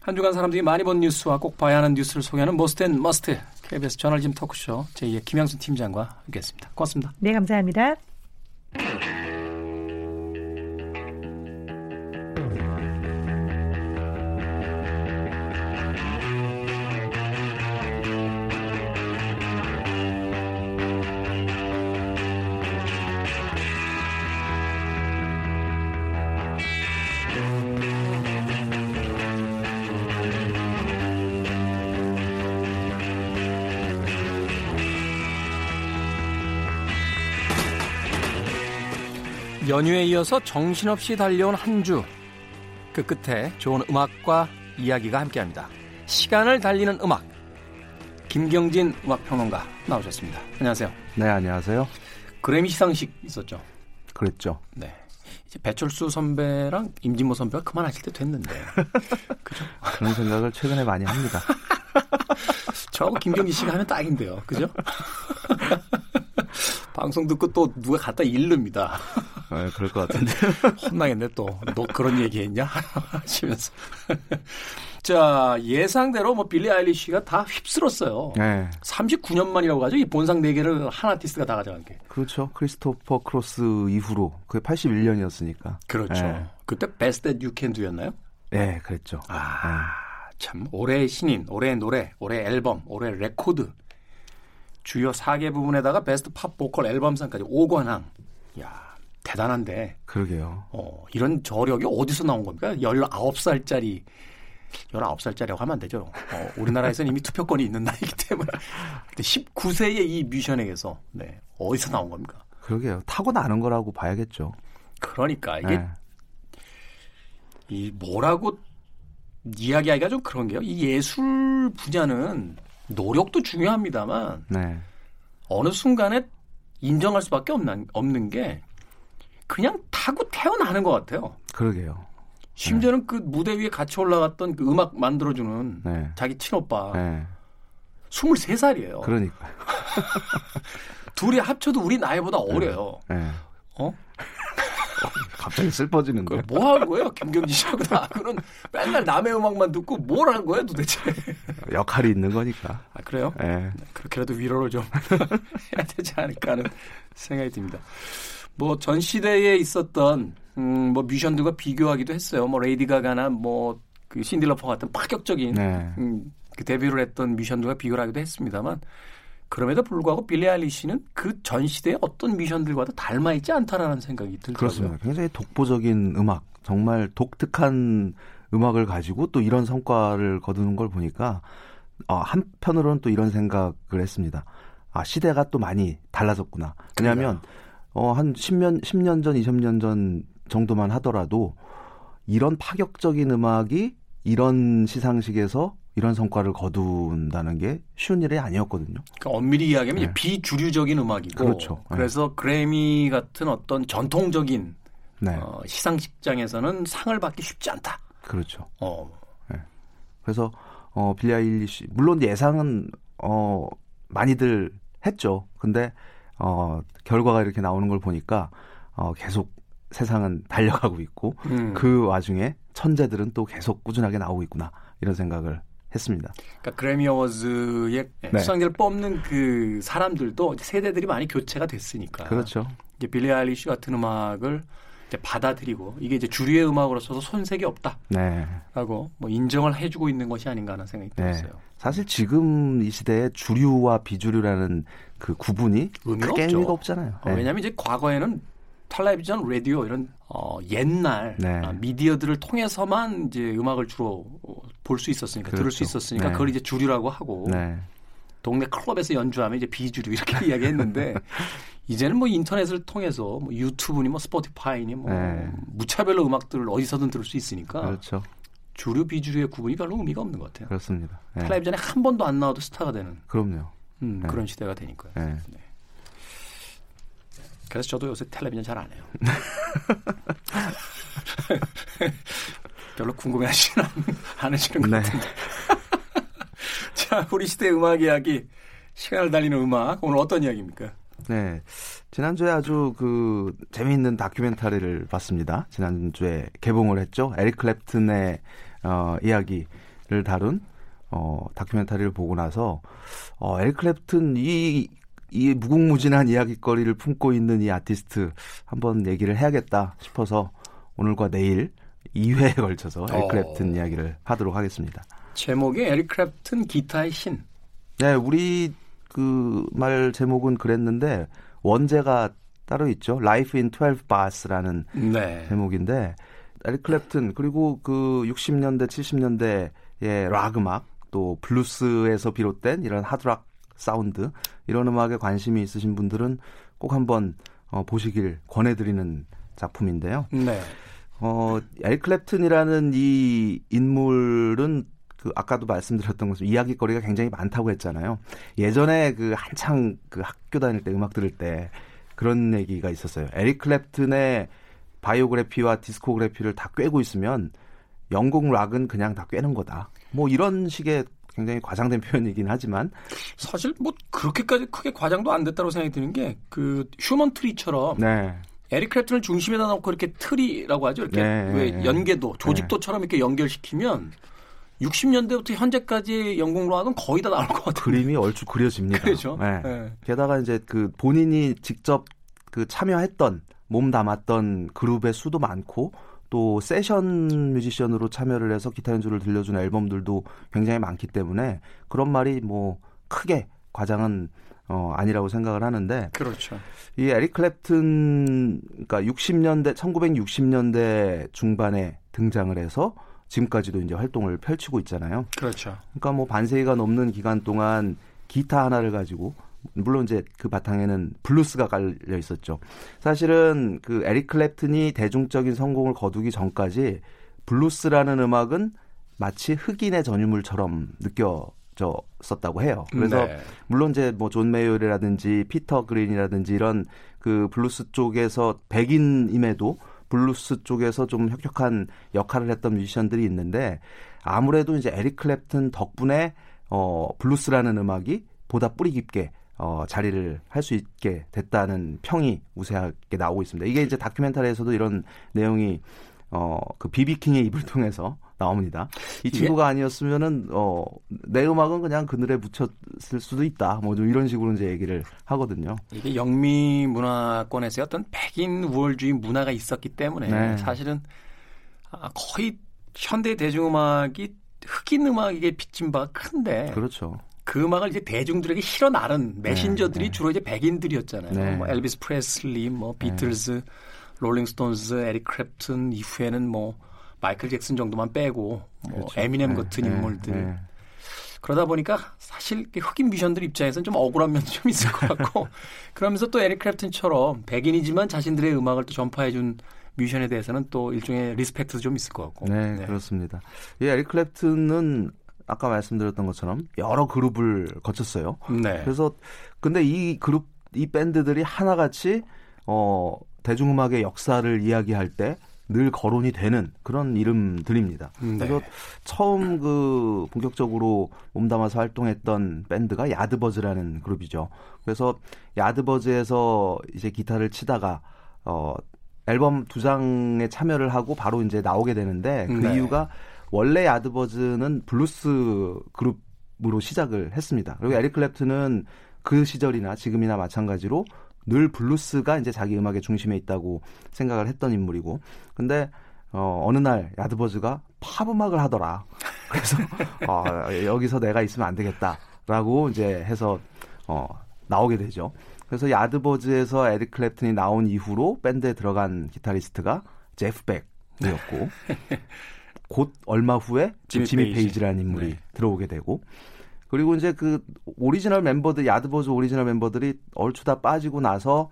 한 주간 사람들이 많이 본 뉴스와 꼭 봐야 하는 뉴스를 소개하는 머스트 앤 머스트 케이비에스 저널리즘 토크쇼 제이의 김양순 팀장과 함께했습니다. 고맙습니다. 네, 감사합니다. 연휴에 이어서 정신없이 달려온 한 주. 그 끝에 좋은 음악과 이야기가 함께합니다. 시간을 달리는 음악. 김경진 음악평론가 나오셨습니다. 안녕하세요. 네, 안녕하세요. 그래미 시상식 있었죠? 그랬죠. 네. 이제 배철수 선배랑 임진모 선배가 그만하실 때 됐는데. 그죠? 그런 생각을 최근에 많이 합니다. 저하고 김경진 씨가 하면 딱인데요. 그죠? 방송 듣고 또 누가 갖다 일릅니다. 아, 그럴 것 같은데. 혼나겠네 또. 너 그런 얘기했냐? 하시면서. 자, 예상대로 뭐 빌리 아일리시가 다 휩쓸었어요. 네. 삼십구 년 만이라고 하죠. 이 본상 네 개를 한 아티스트가 다 가져간 게. 그렇죠. 크리스토퍼 크로스 이후로. 그게 팔십일 년이었으니까. 그렇죠. 네. 그때 Best That You Can Do였나요? 네, 그랬죠. 아, 네. 참. 올해의 신인, 올해의 노래, 올해의 앨범, 올해의 레코드. 주요 네 개 부분에다가 베스트 팝 보컬 앨범상까지 오 관왕. 이야. 대단한데. 그러게요. 어, 이런 저력이 어디서 나온 겁니까? 열아홉 살짜리. 열아홉 살짜리라고 하면 안 되죠. 어, 우리나라에서는 이미 투표권이 있는 나이이기 때문에. 근데 십구 세의 이 뮤션에게서 네, 어디서 나온 겁니까? 그러게요. 타고나는 거라고 봐야겠죠. 그러니까 이게 네. 이 뭐라고 이야기하기가 좀 그런 게요. 이 예술 분야는 노력도 중요합니다만 네. 어느 순간에 인정할 수밖에 없는, 없는 게 그냥 타고 태어나는 것 같아요. 그러게요. 심지어는 네. 그 무대 위에 같이 올라갔던 그 음악 만들어주는 네. 자기 친오빠. 네. 스물세 살이에요. 그러니까. 둘이 합쳐도 우리 나이보다 네. 어려요. 네. 어? 갑자기 슬퍼지는 거예요. 뭐 하는 거예요? 김경진 씨하고 나하고는 맨날 남의 음악만 듣고 뭘 하는 거예요 도대체. 역할이 있는 거니까. 아, 그래요? 네. 그렇게라도 위로를 좀 해야 되지 않을까 하는 생각이 듭니다. 뭐 전 시대에 있었던 음, 뭐 뮤션들과 비교하기도 했어요. 뭐 레이디 가가나 뭐 그 신딜러퍼 같은 파격적인 네. 음, 그 데뷔를 했던 뮤션들과 비교하기도 했습니다만 그럼에도 불구하고 빌리 아일리시는 그 전 시대의 어떤 뮤션들과도 닮아 있지 않다라는 생각이 들더라고요. 그렇습니다. 굉장히 독보적인 음악, 정말 독특한 음악을 가지고 또 이런 성과를 거두는 걸 보니까 어, 한편으로는 또 이런 생각을 했습니다. 아, 시대가 또 많이 달라졌구나. 왜냐하면 그래요. 어, 한 십 년, 십 년 전, 이십 년 전 정도만 하더라도 이런 파격적인 음악이 이런 시상식에서 이런 성과를 거둔다는 게 쉬운 일이 아니었거든요. 그러니까 엄밀히 이야기하면 네. 비주류적인 음악이고 그렇죠. 그래서 네. 그래미 같은 어떤 전통적인 네. 어, 시상식장에서는 상을 받기 쉽지 않다. 그렇죠. 어. 네. 그래서 어, 빌리 아일리시 물론 예상은 어, 많이들 했죠. 근데 어, 결과가 이렇게 나오는 걸 보니까 어, 계속 세상은 달려가고 있고 음. 그 와중에 천재들은 또 계속 꾸준하게 나오고 있구나 이런 생각을 했습니다. 그러니까 그래미 어워즈의 네. 수상자를 뽑는 그 사람들도 세대들이 많이 교체가 됐으니까. 그렇죠. 이제 빌리 아일리시 같은 음악을 이제 받아들이고 이게 이제 주류의 음악으로서도 손색이 없다라고 네. 뭐 인정을 해주고 있는 것이 아닌가 하는 생각이 네. 들었어요. 사실 지금 이 시대에 주류와 비주류라는 그 구분이 의미가 크게 없죠. 의미가 없잖아요. 네. 어, 왜냐하면 이제 과거에는 텔레비전, 라디오 이런 어, 옛날 네. 미디어들을 통해서만 이제 음악을 주로 볼 수 있었으니까 그렇죠. 들을 수 있었으니까 네. 그걸 이제 주류라고 하고 네. 동네 클럽에서 연주하면 이제 비주류 이렇게 이야기했는데 이제는 뭐 인터넷을 통해서 뭐 유튜브니 뭐 스포티파이니 뭐 네. 무차별로 음악들을 어디서든 들을 수 있으니까 그렇죠. 주류 비주류의 구분이 별로 의미가 없는 것 같아요. 그렇습니다. 네. 텔레비전에 한 번도 안 나와도 스타가 되는. 그럼요. 음, 네. 그런 시대가 되니까요. 네. 네. 그래서 저도 요새 텔레비전 잘 안 해요. 별로 궁금해하시는 않으시는 것 같은데. 네. 자, 우리 시대 음악 이야기, 시간을 달리는 음악. 오늘 어떤 이야기입니까? 네, 지난주에 아주 그 재미있는 다큐멘터리를 봤습니다. 지난주에 개봉을 했죠. 에릭 클랩튼의 어, 이야기를 다룬 어, 다큐멘터리를 보고 나서 어, 에릭 클랩튼 이, 이 무궁무진한 이야기거리를 품고 있는 이 아티스트 한번 얘기를 해야겠다 싶어서 오늘과 내일 이 회에 걸쳐서 에릭 클랩튼 이야기를 하도록 하겠습니다. 제목이 에릭 클랩튼 기타의 신. 네, 우리 그 말 제목은 그랬는데 원제가 따로 있죠. Life in 십이 바스라는 네. 제목인데 에릭 클랩튼 그리고 그 육십 년대 칠십 년대의 락 음악 또 블루스에서 비롯된 이런 하드락 사운드 이런 음악에 관심이 있으신 분들은 꼭 한번 어, 보시길 권해드리는 작품인데요. 네. 어, 에릭 클랩튼이라는 이 인물은 그 아까도 말씀드렸던 것처럼 이야기거리가 굉장히 많다고 했잖아요. 예전에 그 한창 그 학교 다닐 때 음악 들을 때 그런 얘기가 있었어요. 에릭 클랩튼의 바이오그래피와 디스코그래피를 다 꿰고 있으면 영국 락은 그냥 다 꿰는 거다. 뭐 이런 식의 굉장히 과장된 표현이긴 하지만 사실 뭐 그렇게까지 크게 과장도 안 됐다고 생각이 드는 게 그 휴먼 트리처럼 네. 에릭 클랩튼을 중심에다 놓고 이렇게 트리라고 하죠. 이렇게 네, 왜 연계도, 조직도처럼 네. 이렇게 연결시키면 육십 년대부터 현재까지 영국 락은 거의 다 나올 것 같아요. 그림이 얼추 그려집니다. 그렇죠. 네. 네. 게다가 이제 그 본인이 직접 그 참여했던 몸 담았던 그룹의 수도 많고 또 세션 뮤지션으로 참여를 해서 기타 연주를 들려준 앨범들도 굉장히 많기 때문에 그런 말이 뭐 크게 과장은 어, 아니라고 생각을 하는데. 그렇죠. 이 에릭 클랩튼, 그러니까 육십 년대, 천구백육십 년대 중반에 등장을 해서 지금까지도 이제 활동을 펼치고 있잖아요. 그렇죠. 그러니까 뭐 반세기가 넘는 기간 동안 기타 하나를 가지고, 물론 이제 그 바탕에는 블루스가 깔려 있었죠. 사실은 그 에릭 클랩튼이 대중적인 성공을 거두기 전까지 블루스라는 음악은 마치 흑인의 전유물처럼 느껴 썼다고 해요. 그래서 네. 물론 이제 뭐 존 메이어라든지 피터 그린이라든지 이런 그 블루스 쪽에서 백인임에도 블루스 쪽에서 좀 혁혁한 역할을 했던 뮤지션들이 있는데 아무래도 이제 에릭 클랩튼 덕분에 어, 블루스라는 음악이 보다 뿌리 깊게 어, 자리를 할 수 있게 됐다는 평이 우세하게 나오고 있습니다. 이게 이제 다큐멘터리에서도 이런 내용이 어, 그 비비킹의 입을 통해서 나옵니다. 이 친구가 아니었으면은 어, 내 음악은 그냥 그늘에 묻혔을 수도 있다. 뭐 좀 이런 식으로 이제 얘기를 하거든요. 이게 영미 문화권에서 어떤 백인 우월주의 문화가 있었기 때문에 네. 사실은 거의 현대 대중음악이 흑인 음악에게 비친 바가 큰데. 그렇죠. 그 음악을 이제 대중들에게 실어 나른 메신저들이 네, 네. 주로 이제 백인들이었잖아요. 네. 뭐 엘비스 프레슬리, 뭐 비틀즈, 네. 롤링스톤스, 에릭 클랩튼 이후에는 뭐 마이클 잭슨 정도만 빼고 뭐 그렇죠. 에미넴 같은 네, 인물들. 네. 그러다 보니까 사실 흑인 뮤지션들 입장에서는 좀 억울한 면도 좀 있을 것 같고 그러면서 또 에릭 클랩튼처럼 백인이지만 자신들의 음악을 또 전파해 준 뮤지션에 대해서는 또 일종의 리스펙트도 좀 있을 것 같고. 네, 네. 그렇습니다. 예, 에릭 클랩튼은 아까 말씀드렸던 것처럼 여러 그룹을 거쳤어요. 네. 그래서 근데 이 그룹, 이 밴드들이 하나같이 어, 대중음악의 역사를 이야기할 때 늘 거론이 되는 그런 이름들입니다. 네. 그래서 처음 그 본격적으로 몸담아서 활동했던 밴드가 야드버즈라는 그룹이죠. 그래서 야드버즈에서 이제 기타를 치다가 어, 앨범 두 장에 참여를 하고 바로 이제 나오게 되는데 그 네. 이유가 원래 야드버즈는 블루스 그룹으로 시작을 했습니다. 그리고 에릭 클랩튼은 그 시절이나 지금이나 마찬가지로 늘 블루스가 이제 자기 음악의 중심에 있다고 생각을 했던 인물이고, 근데 어, 어느 날 야드버즈가 팝 음악을 하더라. 그래서 어, 여기서 내가 있으면 안 되겠다라고 이제 해서 어, 나오게 되죠. 그래서 야드버즈에서 에릭 클랩튼이 나온 이후로 밴드에 들어간 기타리스트가 제프 백이었고, 곧 얼마 후에 지미, 지미 페이지. 페이지라는 인물이 네. 들어오게 되고. 그리고 이제 그 오리지널 멤버들, 야드버즈 오리지널 멤버들이 얼추 다 빠지고 나서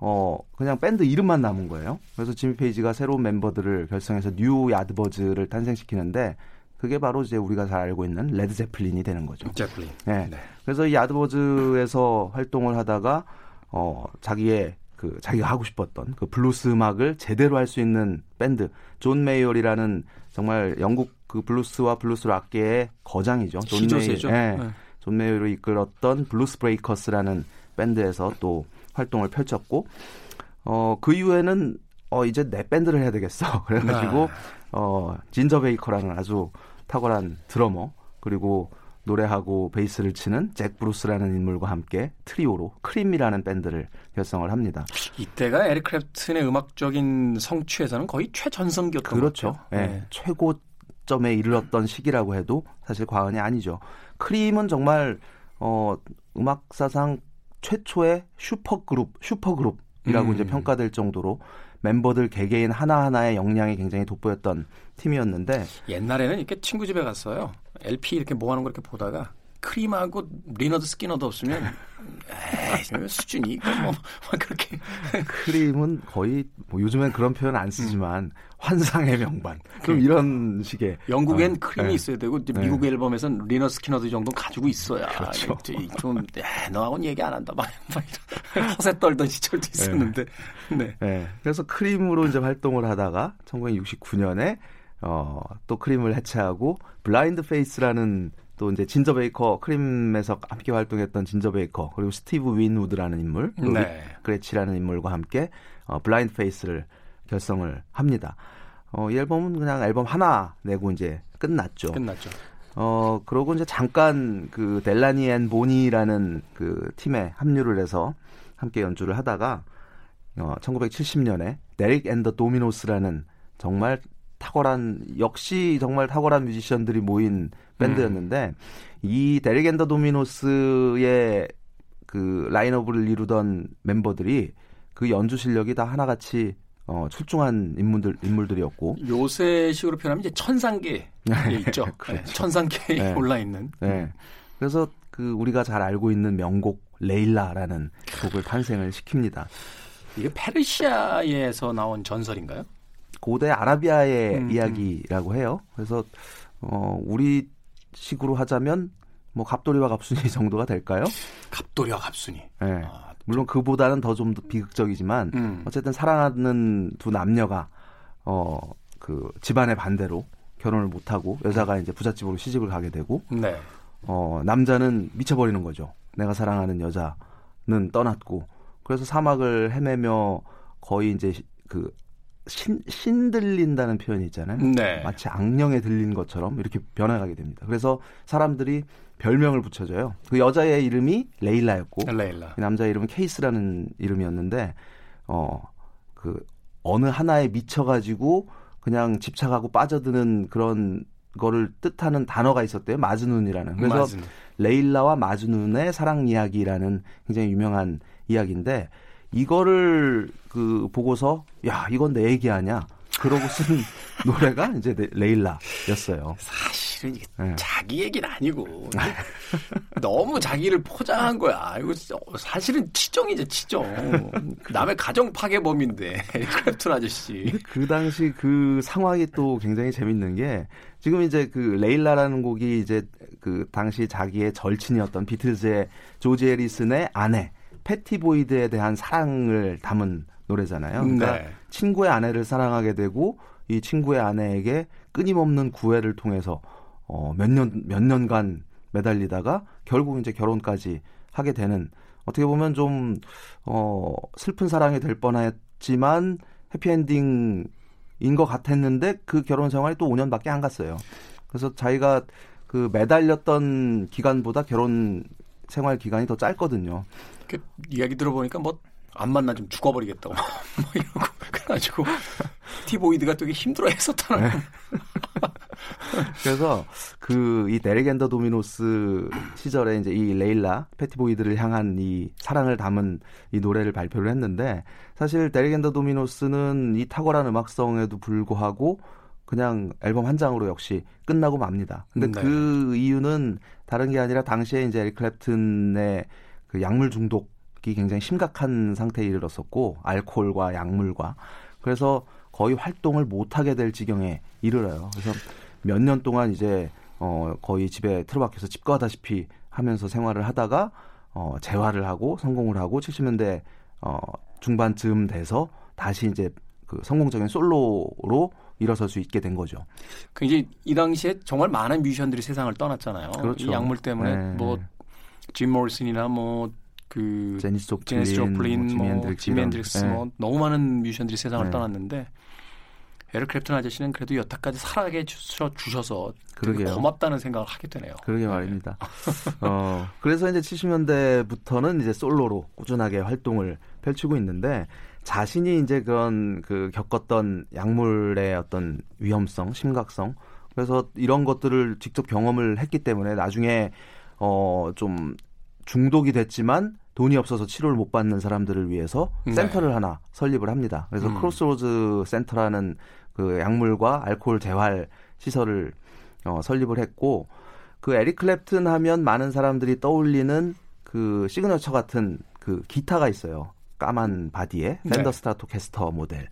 어 그냥 밴드 이름만 남은 거예요. 그래서 지미 페이지가 새로운 멤버들을 결성해서 뉴 야드버즈를 탄생시키는데 그게 바로 이제 우리가 잘 알고 있는 레드 제플린이 되는 거죠. 제플린. 네. 네. 그래서 이 야드버즈에서 활동을 하다가 어 자기의 그 자기가 하고 싶었던 그 블루스 음악을 제대로 할 수 있는 밴드 존 메이얼이라는 정말 영국 그 블루스와 블루스 락계의 거장이죠. 존 메이어죠. 네. 네. 존 메이어를 이끌었던 블루스 브레이커스라는 밴드에서 또 활동을 펼쳤고 어, 그 이후에는 어, 이제 내 밴드를 해야 되겠어. 그래가지고 어, 진저 베이커라는 아주 탁월한 드러머 그리고 노래하고 베이스를 치는 잭 브루스라는 인물과 함께 트리오로 크림이라는 밴드를 결성을 합니다. 이때가 에릭 클랩튼의 음악적인 성취에서는 거의 최전성기였던 그렇죠. 것 같아요. 네. 네. 최고 점에 이르렀던 시기라고 해도 사실 과언이 아니죠. 크림은 정말 어, 음악 사상 최초의 슈퍼그룹, 슈퍼그룹이라고 음. 이제 평가될 정도로 멤버들 개개인 하나하나의 역량이 굉장히 돋보였던 팀이었는데 옛날에는 이렇게 친구 집에 갔어요. 엘피 이렇게 모아놓은 거 이렇게 보다가 크림하고 리너드 스키너도 없으면 에이, 수준이 뭐 막 그렇게 크림은 거의 뭐 요즘엔 그런 표현 안 쓰지만 음. 환상의 명반 좀 이런 식의 영국엔 어, 크림이 네. 있어야 되고 네. 미국 앨범에서는 리너드 스키너드 정도 가지고 있어야 그렇죠. 좀 에, 너하고는 얘기 안 한다 막, 막 허세 떨던 시절도 있었는데 네. 네. 네. 그래서 크림으로 이제 활동을 하다가 천구백육십구 년에 어, 또 크림을 해체하고 블라인드 페이스라는 또 이제 진저 베이커 크림에서 함께 활동했던 진저 베이커 그리고 스티브 윈우드라는 인물 그리고 네. 그레치라는 인물과 함께 어, 블라인드 페이스를 결성을 합니다. 어, 이 앨범은 그냥 앨범 하나 내고 이제 끝났죠. 끝났죠. 어 그러고 이제 잠깐 그 델라니 앤 보니라는 그 팀에 합류를 해서 함께 연주를 하다가 어, 천구백칠십 년에 데릭 앤 더 도미노스라는 정말 탁월한 역시 정말 탁월한 뮤지션들이 모인 밴드였는데 음. 이 데릭 앤 더 도미노스의 그 라인업을 이루던 멤버들이 그 연주 실력이 다 하나같이 어, 출중한 인물들 인물들이었고 요새식으로 표현하면 이제 천상계에 있죠. 그렇죠. 네, 천상계에 네. 올라 있는. 네. 그래서 그 우리가 잘 알고 있는 명곡 레일라라는 곡을 탄생을 시킵니다. 이게 페르시아에서 나온 전설인가요? 고대 아라비아의 음, 이야기라고 음. 해요. 그래서 어, 우리 식으로 하자면 뭐 갑돌이와 갑순이 정도가 될까요? 갑돌이와 갑순이. 네. 아, 물론 그보다는 더 좀 더 비극적이지만 음. 어쨌든 사랑하는 두 남녀가 어, 그 집안의 반대로 결혼을 못하고 여자가 이제 부잣집으로 시집을 가게 되고 네. 어, 남자는 미쳐버리는 거죠. 내가 사랑하는 여자는 떠났고 그래서 사막을 헤매며 거의 이제 그 신, 신들린다는 표현이 있잖아요. 네. 마치 악령에 들린 것처럼 이렇게 변해가게 됩니다. 그래서 사람들이 별명을 붙여줘요. 그 여자의 이름이 레일라였고 레일라. 남자의 이름은 케이스라는 이름이었는데 어, 그 어느 하나에 미쳐가지고 그냥 집착하고 빠져드는 그런 거를 뜻하는 단어가 있었대요. 마즈눈이라는. 그래서 마즈눈. 레일라와 마즈눈의 사랑 이야기라는 굉장히 유명한 이야기인데 이거를 그 보고서 야 이건 내 얘기 아냐 그러고 쓴 노래가 이제 레일라였어요. 사실은 이게 네. 자기 얘기는 아니고 너무 자기를 포장한 거야. 이거 사실은 치정이죠 치정. 남의 가정 파괴범인데 클랩튼 아저씨. 그 당시 그 상황이 또 굉장히 재밌는 게 지금 이제 그 레일라라는 곡이 이제 그 당시 자기의 절친이었던 비틀즈의 조지 해리슨의 아내. 패티 보이드에 대한 사랑을 담은 노래잖아요. 그러니까 네. 친구의 아내를 사랑하게 되고 이 친구의 아내에게 끊임없는 구애를 통해서 어, 몇 년, 몇 년간 매달리다가 결국 이제 결혼까지 하게 되는 어떻게 보면 좀 어, 슬픈 사랑이 될 뻔했지만 해피엔딩인 것 같았는데 그 결혼 생활이 또 오 년밖에 안 갔어요. 그래서 자기가 그 매달렸던 기간보다 결혼 생활 기간이 더 짧거든요. 그 이야기 들어보니까 뭐 안 만나 좀 죽어버리겠다고 뭐 이러고 그래가지고 티보이드가 되게 힘들어했었다는. 네. 그래서 그 이 데릭 앤 더 도미노스 시절에 이제 이 레일라 패티보이드를 향한 이 사랑을 담은 이 노래를 발표를 했는데 사실 데릭 앤 더 도미노스는 이 탁월한 음악성에도 불구하고 그냥 앨범 한 장으로 역시 끝나고 맙니다. 근데 네. 그 이유는 다른 게 아니라 당시에 이제 에릭 클랩튼의 그 약물 중독이 굉장히 심각한 상태에 이르렀었고 알코올과 약물과 그래서 거의 활동을 못하게 될 지경에 이르러요. 그래서 몇 년 동안 이제 어 거의 집에 틀어박혀서 집거하다시피 하면서 생활을 하다가 어 재활을 하고 성공을 하고 칠십 년대 어 중반쯤 돼서 다시 이제 그 성공적인 솔로로 일어설 수 있게 된 거죠. 굉장히 이 당시에 정말 많은 뮤지션들이 세상을 떠났잖아요. 그렇죠. 이 약물 때문에 네. 뭐 짐 모리슨이나 뭐 그 제니스 조플린, 제니스 조플린 뭐, 뭐 지미 헨드릭스 네. 뭐 너무 많은 뮤지션들이 세상을 네. 떠났는데 에릭 클랩튼 아저씨는 그래도 여태까지 살아게 주셔서 되게 고맙다는 생각을 하게 되네요. 그러게 말입니다. 어, 그래서 이제 칠십 년대부터는 이제 솔로로 꾸준하게 활동을 펼치고 있는데 자신이 이제 그런 그 겪었던 약물의 어떤 위험성, 심각성 그래서 이런 것들을 직접 경험을 했기 때문에 나중에 어, 좀 중독이 됐지만 돈이 없어서 치료를 못 받는 사람들을 위해서 네. 센터를 하나 설립을 합니다. 그래서 음. 크로스로즈 센터라는 그 약물과 알코올 재활 시설을 어, 설립을 했고 그 에릭 클랩튼 하면 많은 사람들이 떠올리는 그 시그너처 같은 그 기타가 있어요. 까만 바디에 팬더 스트라토캐스터 모델.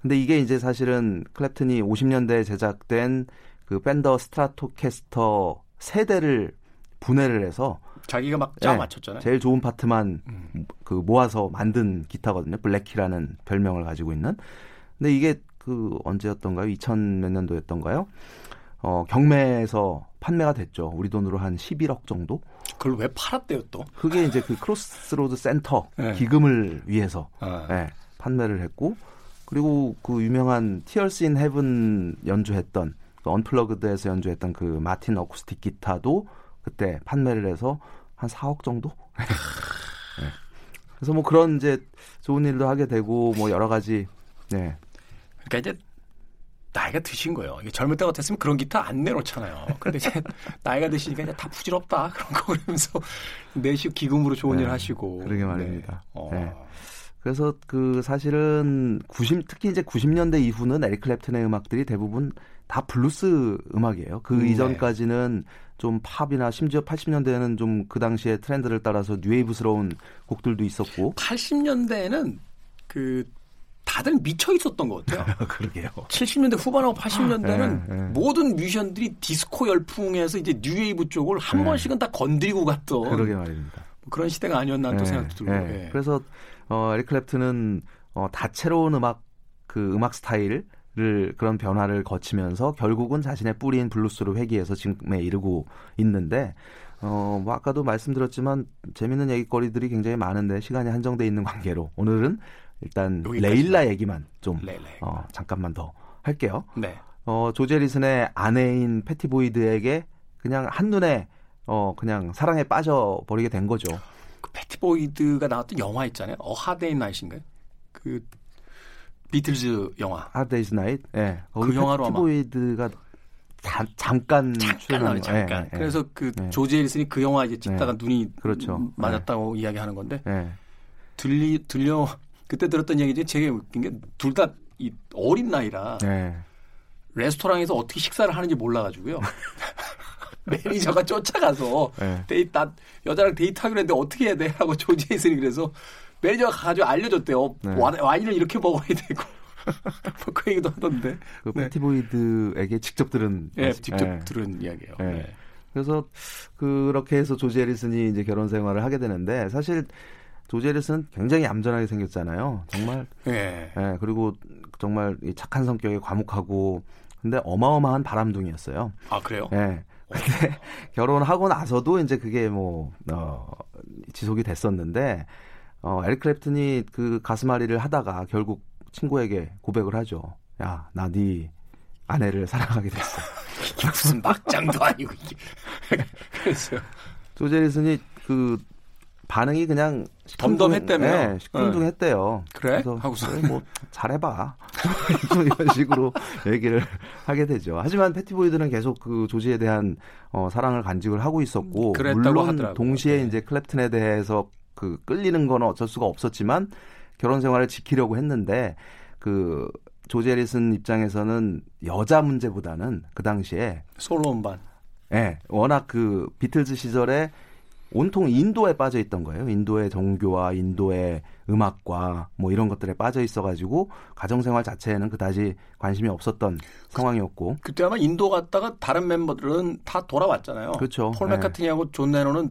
근데 이게 이제 사실은 클랩튼이 오십 년대에 제작된 그 팬더 스트라토캐스터 세대를 분해를 해서 자기가 막 짜 네, 맞췄잖아요. 제일 좋은 파트만 음. 그 모아서 만든 기타거든요. 블랙키라는 별명을 가지고 있는. 근데 이게 그 언제였던가요? 이천 몇 년도였던가요? 어, 경매에서 판매가 됐죠. 우리 돈으로 한 십일억 정도. 그걸 왜 팔았대요 또? 그게 이제 그 크로스로즈 센터 네. 기금을 위해서 아. 네, 판매를 했고, 그리고 그 유명한 Tears in Heaven 연주했던 그 언플러그드에서 연주했던 그 마틴 어쿠스틱 기타도 그때 판매를 해서 한 사억 정도. 네. 그래서 뭐 그런 이제 좋은 일도 하게 되고 뭐 여러 가지. 네. 그러니까 이제 나이가 드신 거예요. 이게 젊을 때 같았으면 그런 기타 안 내놓잖아요. 그런데 이제 나이가 드시니까 이제 다 부질없다 그런 거 그러면서 내시 기금으로 좋은 네, 일 하시고. 그러게 말입니다. 네. 어. 네. 그래서 그 사실은 구십 특히 이제 구십 년대 이후는 에릭 클랩튼의 음악들이 대부분 다 블루스 음악이에요. 그 음, 이전까지는 좀 팝이나 심지어 팔십 년대에는 좀 그 당시의 트렌드를 따라서 뉴웨이브스러운 곡들도 있었고. 팔십 년대에는 그 다들 미쳐 있었던 것 같아요. 그러게요. 칠십 년대 후반하고 팔십 년대는 네, 네. 모든 뮤지션들이 디스코 열풍에서 이제 뉴웨이브 쪽을 한 네. 번씩은 다 건드리고 갔던. 그러게 말입니다. 그런 시대가 아니었나 네, 또 생각도 들고. 네. 네. 그래서 어, 에릭 클랩튼은 어, 다채로운 음악 그 음악 스타일 를 그런 변화를 거치면서 결국은 자신의 뿌리인 블루스를 회귀해서 지금에 이르고 있는데, 어, 뭐 아까도 말씀드렸지만 재미있는 얘기거리들이 굉장히 많은데 시간이 한정돼 있는 관계로 오늘은 일단 여기까지만. 레일라 얘기만 좀 레일라. 어, 잠깐만 더 할게요. 네. 어, 조지 해리슨의 아내인 패티 보이드에게 그냥 한눈에 어, 그냥 사랑에 빠져버리게 된 거죠. 그 패티 보이드가 나왔던 영화 있잖아요. 어 하데인 나이신가요? 그 비틀즈 영화. 아, 데이즈 나이트. 예. 그 영화로 아마 패티보이드가 잠깐 잠깐 나와요. 잠깐. 예, 예. 그래서 그 예. 조지 해리슨이 그 영화 이제 찍다가 예. 눈이 그렇죠. 맞았다고 예. 이야기하는 건데. 예. 들리 들려 그때 들었던 얘기지. 제게 웃긴 게 둘 다 이 어린 나이라 예. 레스토랑에서 어떻게 식사를 하는지 몰라 가지고요. 매니저가 쫓아가서 예. 데이 나 여자랑 데이트하기로 했는데 어떻게 해야 돼? 하고 조지 해리슨이 그래서 매니저가 가지고 알려줬대요. 네. 와인을 이렇게 먹어야 되고. 그 얘기도 하던데. 그 네. 패티보이드에게 직접 들은. 예, 네, 직접 네. 들은 이야기예요. 네. 네. 그래서 그렇게 해서 조지 해리슨이 이제 결혼 생활을 하게 되는데, 사실 조지 해리슨은 굉장히 얌전하게 생겼잖아요. 정말. 예. 네. 네, 그리고 정말 착한 성격에 과묵하고, 근데 어마어마한 바람둥이였어요. 아, 그래요? 예. 네. 근데 결혼하고 나서도 이제 그게 뭐, 어, 지속이 됐었는데, 어, 에릭 클랩튼이 그 가슴앓이를 하다가 결국 친구에게 고백을 하죠. 야, 나 네 아내를 사랑하게 됐어. 이게 무슨 막장도 아니고 이게. 그래서 조지 해리슨이 그 반응이 그냥 덤덤했다며. 네, 시큰둥했대요. 네. 그래? 하고서 그래, 뭐 잘해봐. 이런 식으로 얘기를 하게 되죠. 하지만 패티보이드는 계속 그 조지에 대한 어, 사랑을 간직을 하고 있었고, 물론 하더라고요. 동시에 네. 이제 클랩튼에 대해서 그 끌리는 건 어쩔 수가 없었지만 결혼 생활을 지키려고 했는데, 그 조지 해리슨 입장에서는 여자 문제보다는 그 당시에 솔로 음반, 예, 네, 워낙 그 비틀즈 시절에 온통 인도에 빠져 있던 거예요. 인도의 종교와 인도의 음악과 뭐 이런 것들에 빠져 있어가지고 가정 생활 자체에는 그다지 관심이 없었던 그, 상황이었고, 그때 아마 인도 갔다가 다른 멤버들은 다 돌아왔잖아요. 그렇죠. 폴 맥카트니하고 네. 존 레논은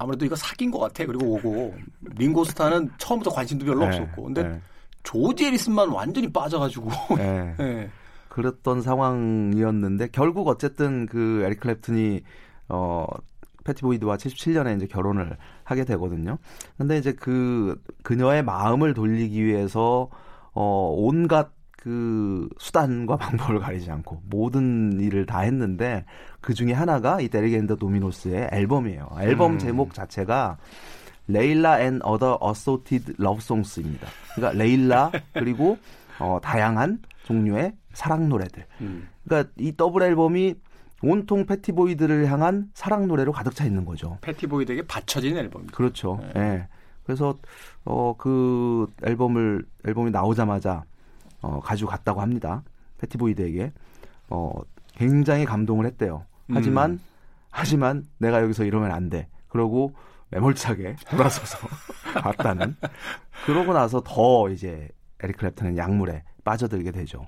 아무래도 이거 사귄 것 같아. 그리고 오고 링고스타는 처음부터 관심도 별로 네, 없었고, 근데 네. 조지 해리슨만 완전히 빠져가지고 네. 네. 그랬던 상황이었는데, 결국 어쨌든 그 에릭 클랩튼이 어, 패티 보이드와 칠십칠 년에 이제 결혼을 하게 되거든요. 근데 이제 그 그녀의 마음을 돌리기 위해서 어, 온갖 그 수단과 방법을 가리지 않고 모든 일을 다 했는데, 그 중에 하나가 이 데릭 앤 더 도미노스의 앨범이에요. 앨범 음. 제목 자체가 레일라 앤 어더 어소티드 러브송스입니다. 그러니까 레일라 그리고 어, 다양한 종류의 사랑 노래들. 음. 그러니까 이 더블 앨범이 온통 패티보이드를 향한 사랑 노래로 가득 차 있는 거죠. 패티보이드에게 바쳐진 앨범입니다. 그렇죠. 예. 네. 네. 그래서 어, 그 앨범을 앨범이 나오자마자 어, 가져갔다고 합니다. 패티보이드에게. 어, 굉장히 감동을 했대요. 하지만 음. 하지만 내가 여기서 이러면 안 돼. 그러고 매몰차게 돌아서서 왔다는. 그러고 나서 더 이제 에릭 클랩튼은 약물에 빠져들게 되죠.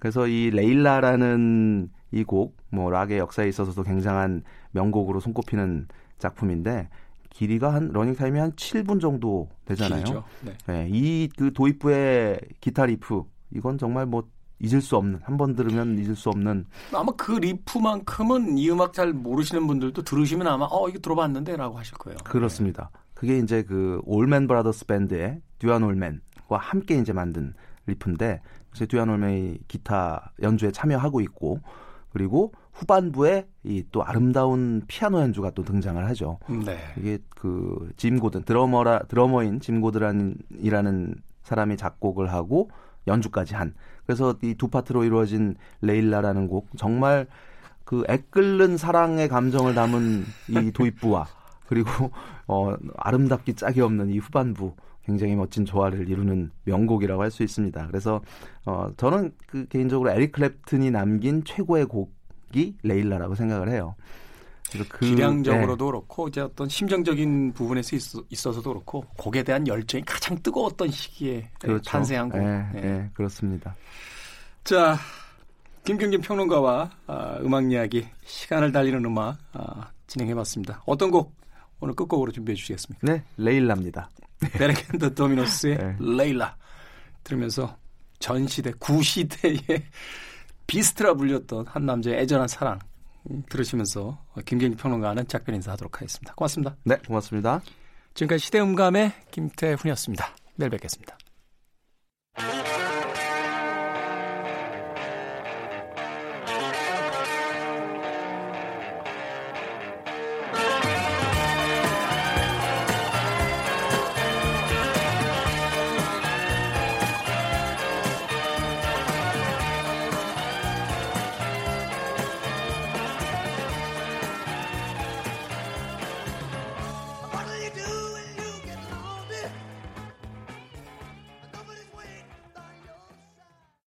그래서 이 레일라라는 이 곡, 뭐 락의 역사에 있어서도 굉장한 명곡으로 손꼽히는 작품인데 길이가 한 러닝타임이 한 칠 분 정도 되잖아요. 길죠. 네. 네, 이 그 도입부의 기타 리프 이건 정말 뭐 잊을 수 없는, 한 번 들으면 잊을 수 없는. 아마 그 리프만큼은 이 음악 잘 모르시는 분들도 들으시면 아마 어 이거 들어봤는데 라고 하실 거예요. 그렇습니다. 네. 그게 이제 그 올맨 브라더스 밴드의 듀안 올맨과 함께 이제 만든 리프인데 이제 듀안 올맨이 기타 연주에 참여하고 있고, 그리고 후반부에 이 또 아름다운 피아노 연주가 또 등장을 하죠. 네. 이게 그 짐 고든 드러머라 드러머인 짐 고든이라는 사람이 작곡을 하고 연주까지 한. 그래서 이 두 파트로 이루어진 레일라라는 곡, 정말 그 애끓는 사랑의 감정을 담은 이 도입부와 그리고 어 아름답기 짝이 없는 이 후반부, 굉장히 멋진 조화를 이루는 명곡이라고 할 수 있습니다. 그래서 어 저는 그 개인적으로 에릭 클랩튼이 남긴 최고의 곡이 레일라라고 생각을 해요. 그래서 그 기량적으로도 네. 그렇고 이제 어떤 심정적인 부분에서 있어, 있어서도 그렇고 곡에 대한 열정이 가장 뜨거웠던 시기에 그렇죠. 탄생한 곡. 네, 네. 네, 그렇습니다. 자, 김경진 평론가와 아, 음악 이야기, 시간을 달리는 음악 아, 진행해봤습니다. 어떤 곡 오늘 끝곡으로 준비해 주시겠습니까? 네, 레일라입니다. 데릭 앤 더 도미노스의 네. 레일라 들으면서 전시대, 구시대의 비스트라 불렸던 한 남자의 애절한 사랑 들으시면서 김경진 평론가와는 작별 인사하도록 하겠습니다. 고맙습니다. 네, 고맙습니다. 지금까지 시대음감의 김태훈이었습니다. 내일 뵙겠습니다.